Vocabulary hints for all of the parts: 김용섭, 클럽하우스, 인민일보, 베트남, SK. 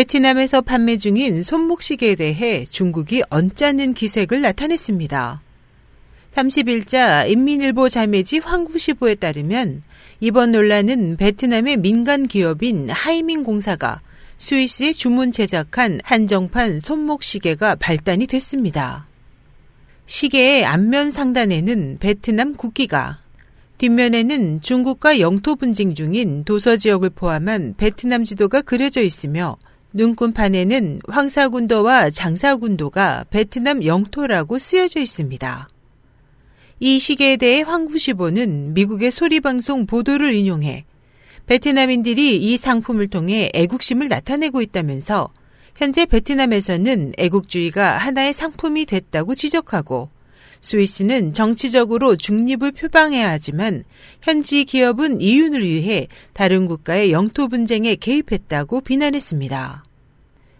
베트남에서 판매 중인 손목시계에 대해 중국이 언짢은 기색을 나타냈습니다. 31자 인민일보 자매지 황구시보에 따르면 이번 논란은 베트남의 민간 기업인 하이민 공사가 스위스에 주문 제작한 한정판 손목시계가 발단이 됐습니다. 시계의 앞면 상단에는 베트남 국기가, 뒷면에는 중국과 영토 분쟁 중인 도서 지역을 포함한 베트남 지도가 그려져 있으며 눈금판에는 황사군도와 장사군도가 베트남 영토라고 쓰여져 있습니다. 이 시계에 대해 황구시보는 미국의 소리방송 보도를 인용해 베트남인들이 이 상품을 통해 애국심을 나타내고 있다면서 현재 베트남에서는 애국주의가 하나의 상품이 됐다고 지적하고, 스위스는 정치적으로 중립을 표방해야 하지만 현지 기업은 이윤을 위해 다른 국가의 영토 분쟁에 개입했다고 비난했습니다.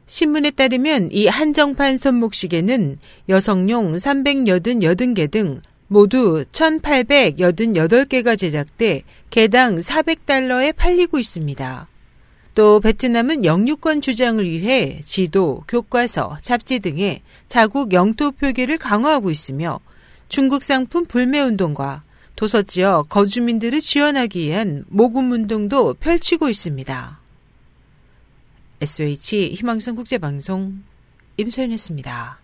신문에 따르면 이 한정판 손목시계는 여성용 388개 등 모두 1,888개가 제작돼 개당 $400에 팔리고 있습니다. 또 베트남은 영유권 주장을 위해 지도, 교과서, 잡지 등에 자국 영토 표기를 강화하고 있으며 중국 상품 불매운동과 도서지역 거주민들을 지원하기 위한 모금운동도 펼치고 있습니다. SOH 희망성 국제방송 임소연이었습니다.